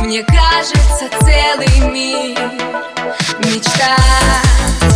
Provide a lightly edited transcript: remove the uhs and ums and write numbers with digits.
Мне кажется, целый мир мечта.